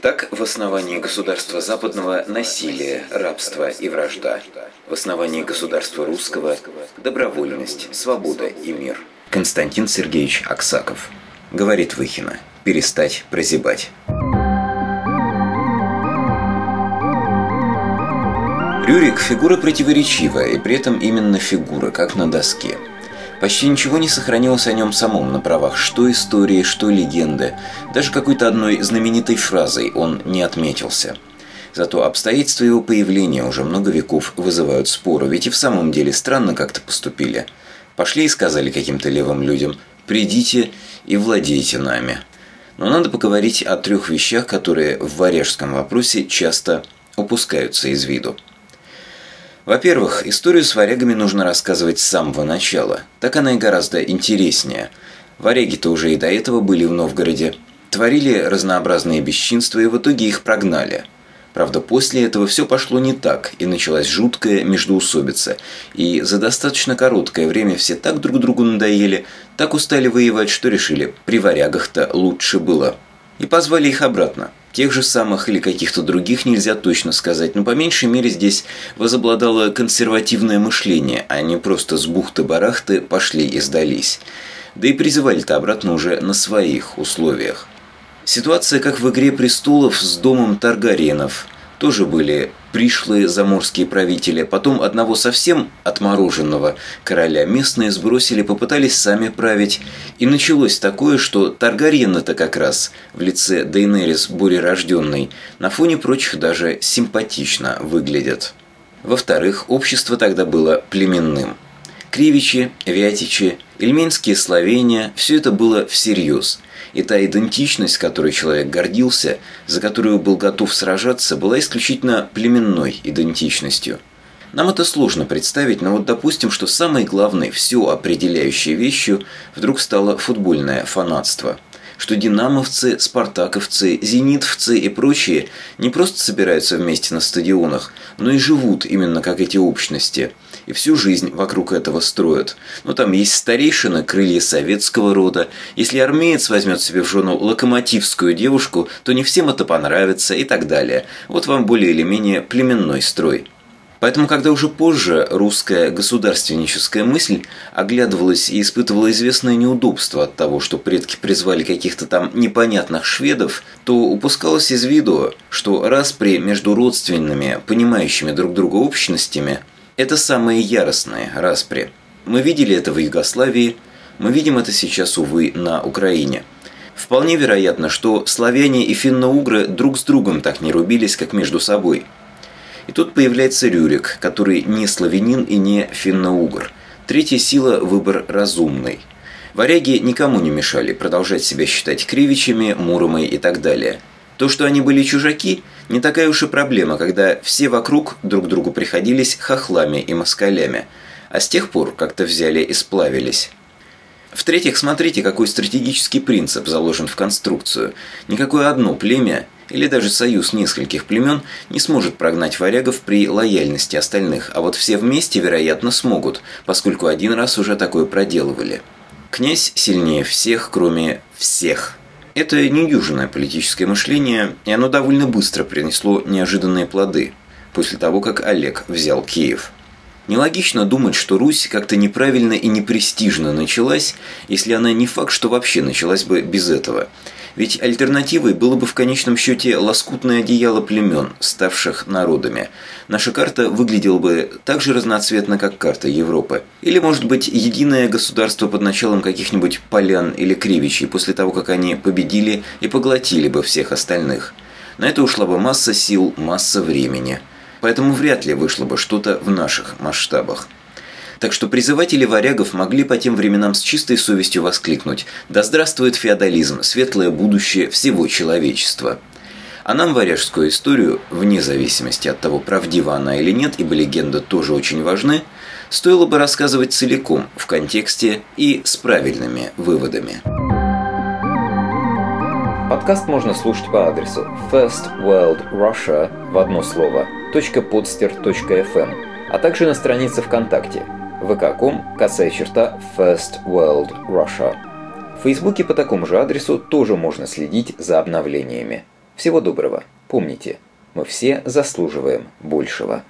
Итак, в основании государства западного – насилие, рабство и вражда. В основании государства русского – добровольность, свобода и мир. Константин Сергеевич Аксаков. Говорит Выхина. Перестать прозябать. Рюрик – фигура противоречивая, и при этом именно фигура, как на доске. Почти ничего не сохранилось о нем самом на правах, что истории, что легенды. Даже какой-то одной знаменитой фразой он не отметился. Зато обстоятельства его появления уже много веков вызывают споры, ведь и в самом деле странно как-то поступили. Пошли и сказали каким-то левым людям «придите и владейте нами». Но надо поговорить о трех вещах, которые в варяжском вопросе часто упускаются из виду. Во-первых, историю с варягами нужно рассказывать с самого начала. Так она и гораздо интереснее. Варяги-то уже и до этого были в Новгороде. Творили разнообразные бесчинства и в итоге их прогнали. Правда, после этого все пошло не так, и началась жуткая междоусобица. И за достаточно короткое время все так друг другу надоели, так устали воевать, что решили, при варягах-то лучше было. И позвали их обратно. Тех же самых или каких-то других нельзя точно сказать, но по меньшей мере здесь возобладало консервативное мышление, а не просто с бухты-барахты пошли и сдались. Да и призывали-то обратно уже на своих условиях. Ситуация, как в «Игре престолов» с домом Таргариенов. Тоже были пришлые заморские правители, потом одного совсем отмороженного короля местные сбросили, попытались сами править. И началось такое, что Таргариены-то как раз в лице Дейенерис Бурерождённой на фоне прочих даже симпатично выглядят. Во-вторых, общество тогда было племенным. Кривичи, Вятичи, Ильменские Словения – все это было всерьез. И та идентичность, которой человек гордился, за которую был готов сражаться, была исключительно племенной идентичностью. Нам это сложно представить, но вот допустим, что самой главной, все определяющей вещью вдруг стало футбольное фанатство. Что динамовцы, спартаковцы, зенитовцы и прочие не просто собираются вместе на стадионах, но и живут именно как эти общности. И всю жизнь вокруг этого строят. Но там есть старейшина, крылья советского рода. Если армеец возьмет себе в жену локомотивскую девушку, то не всем это понравится и так далее. Вот вам более или менее племенной строй. Поэтому, когда уже позже русская государственническая мысль оглядывалась и испытывала известное неудобство от того, что предки призвали каких-то там непонятных шведов, то упускалось из виду, что распри между родственными, понимающими друг друга общностями – это самые яростные распри. Мы видели это в Югославии, мы видим это сейчас, увы, на Украине. Вполне вероятно, что славяне и финно-угры друг с другом так не рубились, как между собой. И тут появляется Рюрик, который не славянин и не финно-угор. Третья сила – выбор разумный. Варяги никому не мешали продолжать себя считать кривичами, муромой и так далее. То, что они были чужаки, не такая уж и проблема, когда все вокруг друг другу приходились хохлами и москалями. А с тех пор как-то взяли и сплавились. В-третьих, смотрите, какой стратегический принцип заложен в конструкцию. Никакое одно племя или даже союз нескольких племен не сможет прогнать варягов при лояльности остальных, а вот все вместе, вероятно, смогут, поскольку один раз уже такое проделывали. Князь сильнее всех, кроме всех. Это недюжинное политическое мышление, и оно довольно быстро принесло неожиданные плоды, после того, как Олег взял Киев. Нелогично думать, что Русь как-то неправильно и непрестижно началась, если она не факт, что вообще началась бы без этого. Ведь альтернативой было бы в конечном счете лоскутное одеяло племен, ставших народами. Наша карта выглядела бы так же разноцветно, как карта Европы. Или, может быть, единое государство под началом каких-нибудь полян или кривичей, после того, как они победили и поглотили бы всех остальных. На это ушла бы масса сил, масса времени. Поэтому вряд ли вышло бы что-то в наших масштабах. Так что призыватели варягов могли по тем временам с чистой совестью воскликнуть «Да здравствует феодализм, светлое будущее всего человечества». А нам варяжскую историю, вне зависимости от того, правдива она или нет, ибо легенды тоже очень важны, стоило бы рассказывать целиком, в контексте и с правильными выводами. Подкаст можно слушать по адресу firstworldrussia .podster.fm, а также на странице ВКонтакте. vk.com/firstworldrussia. В Фейсбуке по такому же адресу тоже можно следить за обновлениями. Всего доброго. Помните, мы все заслуживаем большего.